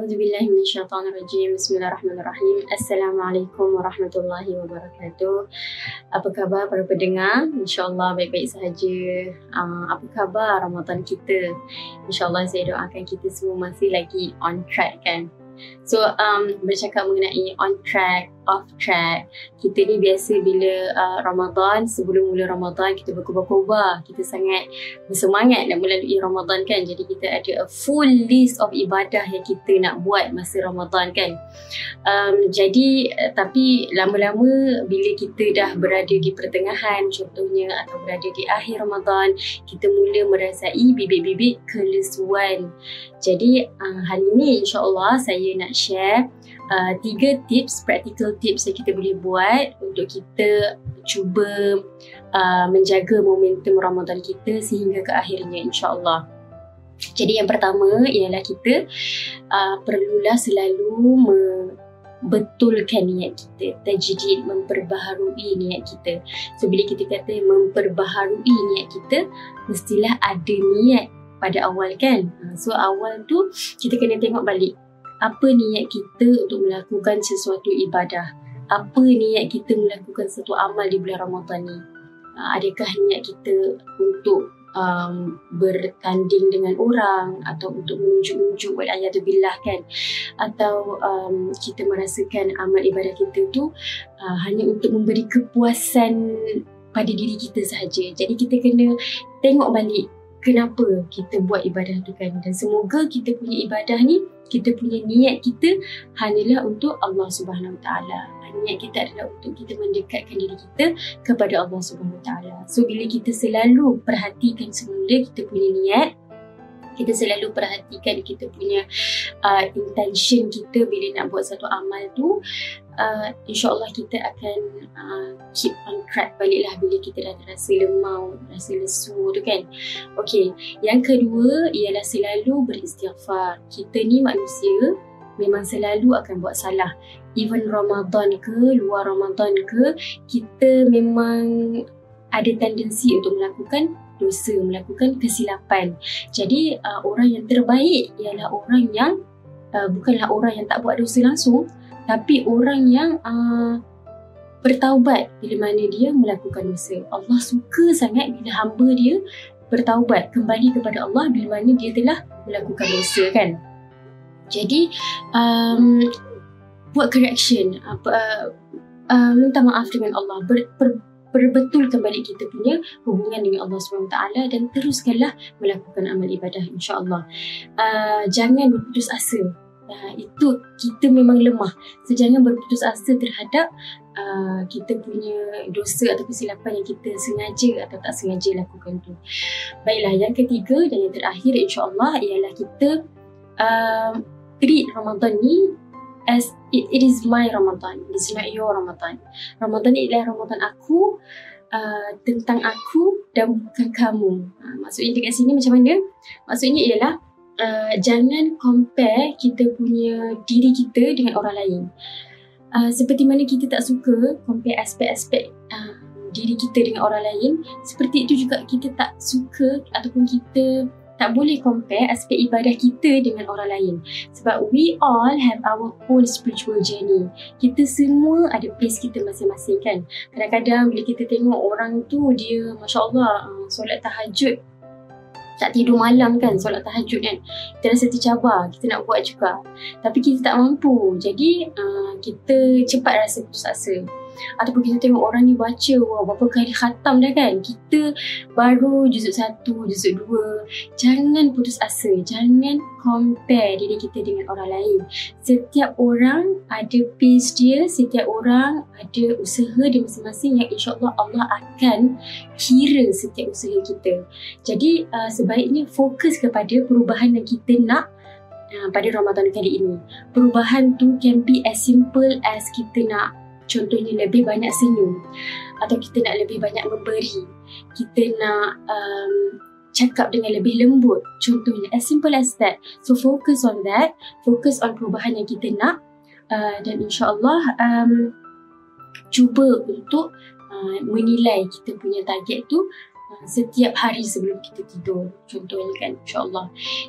أعوذ بالله من الشيطان الرجيم. Bismillahirrahmanirrahim. Assalamualaikum warahmatullahi wabarakatuh. Apa khabar para pendengar? InsyaAllah baik-baik sahaja. Apa khabar Ramadan kita? InsyaAllah saya doakan kita semua masih lagi on track kan. So bercakap mengenai on track, off track, kita ni biasa bila Ramadan, sebelum mula Ramadan kita berkobar-kobar, kita sangat bersemangat nak melalui Ramadan kan. Jadi kita ada a full list of ibadah yang kita nak buat masa Ramadan kan. Tapi lama-lama bila kita dah berada di pertengahan contohnya atau berada di akhir Ramadan, kita mula merasai bibit-bibit kelesuan. Jadi hari ini insyaAllah saya nak share 3 tips, practical tips yang kita boleh buat untuk kita cuba menjaga momentum Ramadan kita sehingga ke akhirnya insyaAllah. Jadi yang pertama ialah kita perlulah selalu betulkan niat kita, tajdid, memperbaharui niat kita. So bila kita kata memperbaharui niat kita, mestilah ada niat pada awal kan. So awal tu kita kena tengok balik, apa niat kita untuk melakukan sesuatu ibadah? Apa niat kita melakukan satu amal di bulan Ramadan ni? Adakah niat kita untuk bertanding dengan orang atau untuk menunjuk-nunjuk wal-a'yadzubillah kan? Atau kita merasakan amal ibadah kita tu hanya untuk memberi kepuasan pada diri kita sahaja. Jadi kita kena tengok balik kenapa kita buat ibadah tu kan. Dan semoga kita punya ibadah ni, kita punya niat kita hanyalah untuk Allah Subhanahu Wa Taala. Niat kita adalah untuk kita mendekatkan diri kita kepada Allah Subhanahu Wa Taala. So bila kita selalu perhatikan semula kita punya niat, kita selalu perhatikan kita punya intention kita bila nak buat satu amal tu, insyaAllah kita akan keep on track baliklah bila kita dah rasa lemau, rasa lesu tu kan. Okay, yang kedua ialah selalu beristighfar. Kita ni manusia memang selalu akan buat salah. Even Ramadan ke, luar Ramadan ke, kita memang ada tendensi untuk melakukan dosa, melakukan kesilapan. Jadi orang yang terbaik ialah orang yang bukanlah orang yang tak buat dosa langsung, tapi orang yang bertaubat bila mana dia melakukan dosa. Allah suka sangat bila hamba dia bertaubat kembali kepada Allah bila mana dia telah melakukan dosa kan. Jadi buat correction, minta maaf dengan Allah, perbetulkan balik kita punya hubungan dengan Allah SWT dan teruskanlah melakukan amal ibadah insyaAllah. Jangan berputus asa. Itu kita memang lemah. So jangan berputus asa terhadap kita punya dosa atau kesilapan yang kita sengaja atau tak sengaja lakukan tu. Baiklah, yang ketiga dan yang terakhir insyaAllah ialah kita treat Ramadan ni as it is my Ramadan, it is not your Ramadan. Ramadan ni ialah Ramadan aku, tentang aku dan bukan kamu. Maksudnya dekat sini macam mana? Maksudnya ialah jangan compare kita punya diri kita dengan orang lain. Seperti mana kita tak suka compare aspek-aspek diri kita dengan orang lain, seperti itu juga kita tak suka ataupun kita tak boleh compare aspek ibadah kita dengan orang lain. Sebab we all have our own spiritual journey. Kita semua ada pace kita masing-masing kan. Kadang-kadang bila kita tengok orang tu, dia Masya Allah solat tahajud, tak tidur malam kan, solat tahajud kan, kita rasa tercabar, kita nak buat juga, tapi kita tak mampu. Jadi kita cepat rasa putus asa. Ataupun kita tengok orang ni baca, wah berapa kali khatam dah kan, kita baru juzuk 1, juzuk 2. Jangan putus asa, jangan compare diri kita dengan orang lain. Setiap orang ada pace dia, setiap orang ada usaha dia masing-masing yang insyaAllah Allah akan kira setiap usaha kita. Jadi sebaiknya fokus kepada perubahan yang kita nak pada Ramadan kali ini. Perubahan tu can be as simple as kita nak, contohnya lebih banyak senyum, atau kita nak lebih banyak memberi, kita nak cakap dengan lebih lembut, contohnya, as simple as that. So focus on that, focus on perubahan yang kita nak, dan insyaAllah cuba untuk menilai kita punya target tu setiap hari sebelum kita tidur contohnya kan, insyaAllah.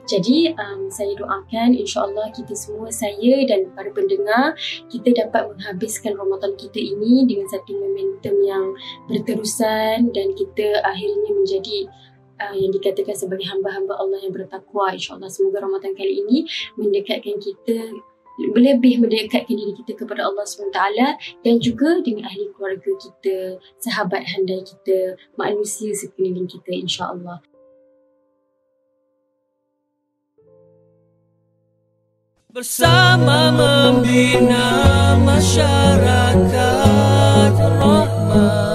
Jadi saya doakan insyaAllah kita semua, saya dan para pendengar, kita dapat menghabiskan Ramadan kita ini dengan satu momentum yang berterusan dan kita akhirnya menjadi yang dikatakan sebagai hamba-hamba Allah yang bertakwa. InsyaAllah semoga Ramadan kali ini mendekatkan kita, lebih mendekatkan diri kita kepada Allah SWT dan juga dengan ahli keluarga kita, sahabat handai kita, manusia sekeliling kita, insyaAllah. Bersama membina masyarakat rahmat.